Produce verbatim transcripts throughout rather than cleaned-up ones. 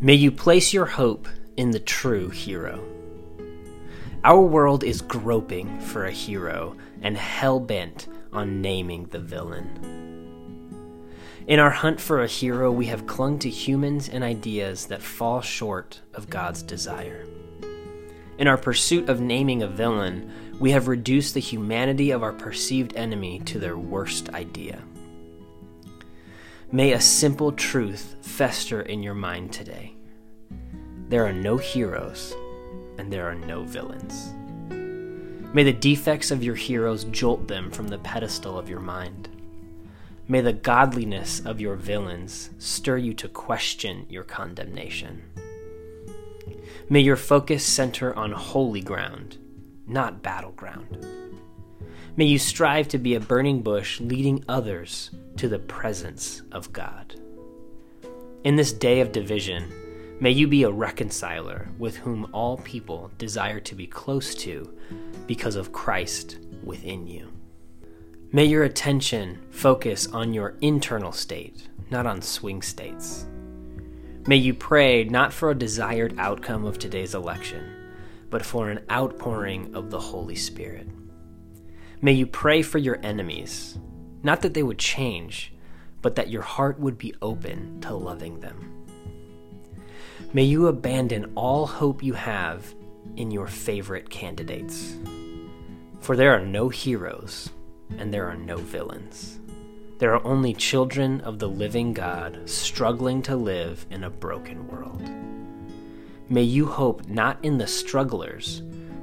May you place your hope in the true hero. Our world is groping for a hero and hell-bent on naming the villain. In our hunt for a hero, we have clung to humans and ideas that fall short of God's desire. In our pursuit of naming a villain, we have reduced the humanity of our perceived enemy to their worst idea. May a simple truth fester in your mind today. There are no heroes, and there are no villains. May the defects of your heroes jolt them from the pedestal of your mind. May the godliness of your villains stir you to question your condemnation. May your focus center on holy ground, not battleground. May you strive to be a burning bush leading others to the presence of God. In this day of division, may you be a reconciler with whom all people desire to be close to because of Christ within you. May your attention focus on your internal state, not on swing states. May you pray not for a desired outcome of today's election, but for an outpouring of the Holy Spirit. May you pray for your enemies, not that they would change, but that your heart would be open to loving them. May you abandon all hope you have in your favorite candidates. For there are no heroes, and there are no villains. There are only children of the living God struggling to live in a broken world. May you hope not in the strugglers,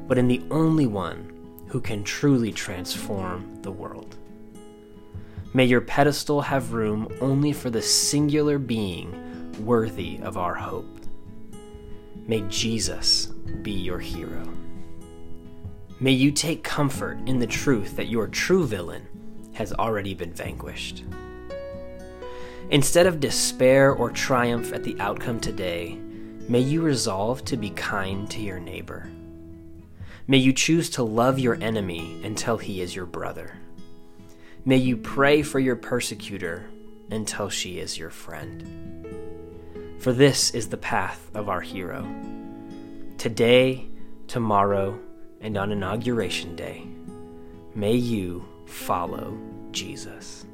but in the only one who can truly transform the world. May your pedestal have room only for the singular being worthy of our hope. May Jesus be your hero. May you take comfort in the truth that your true villain has already been vanquished. Instead of despair or triumph at the outcome today, may you resolve to be kind to your neighbor. May you choose to love your enemy until he is your brother. May you pray for your persecutor until she is your friend. For this is the path of our hero. Today, tomorrow, and on Inauguration Day, may you follow Jesus.